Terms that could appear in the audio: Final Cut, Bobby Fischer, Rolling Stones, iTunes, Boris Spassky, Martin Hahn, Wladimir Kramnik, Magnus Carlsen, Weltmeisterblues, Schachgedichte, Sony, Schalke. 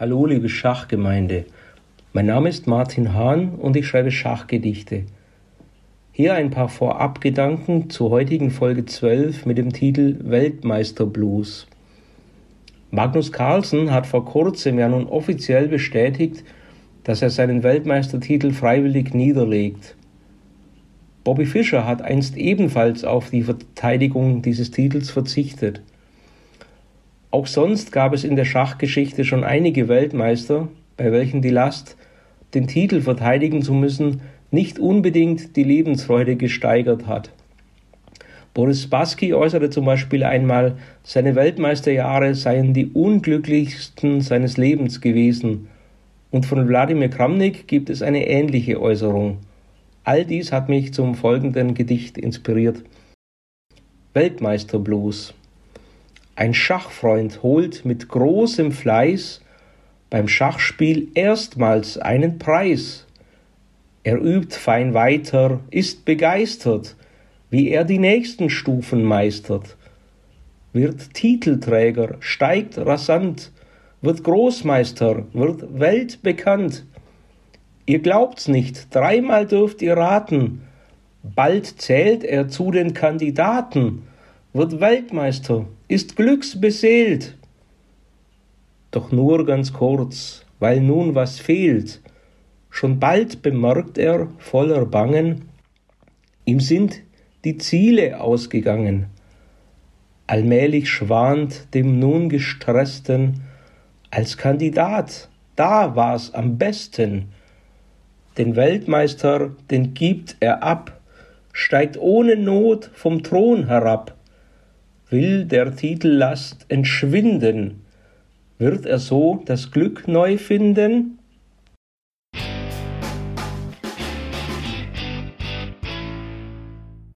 Hallo liebe Schachgemeinde, mein Name ist Martin Hahn und ich schreibe Schachgedichte. Hier ein paar Vorabgedanken zur heutigen Folge 12 mit dem Titel Weltmeisterblues. Magnus Carlsen hat vor kurzem ja nun offiziell bestätigt, dass er seinen Weltmeistertitel freiwillig niederlegt. Bobby Fischer hat einst ebenfalls auf die Verteidigung dieses Titels verzichtet. Auch sonst gab es in der Schachgeschichte schon einige Weltmeister, bei welchen die Last, den Titel verteidigen zu müssen, nicht unbedingt die Lebensfreude gesteigert hat. Boris Spassky äußerte zum Beispiel einmal, seine Weltmeisterjahre seien die unglücklichsten seines Lebens gewesen. Und von Wladimir Kramnik gibt es eine ähnliche Äußerung. All dies hat mich zum folgenden Gedicht inspiriert. Weltmeisterblues. Ein Schachfreund holt mit großem Fleiß beim Schachspiel erstmals einen Preis. Er übt fein weiter, ist begeistert, wie er die nächsten Stufen meistert. Wird Titelträger, steigt rasant, wird Großmeister, wird weltbekannt. Ihr glaubt's nicht, dreimal dürft ihr raten, bald zählt er zu den Kandidaten, wird Weltmeister, ist glücksbeseelt. Doch nur ganz kurz, weil nun was fehlt. Schon bald bemerkt er, voller Bangen, ihm sind die Ziele ausgegangen. Allmählich schwant dem nun Gestressten, als Kandidat, da war's am besten. Den Weltmeister, den gibt er ab, steigt ohne Not vom Thron herab. Will der Titellast entschwinden, wird er so das Glück neu finden?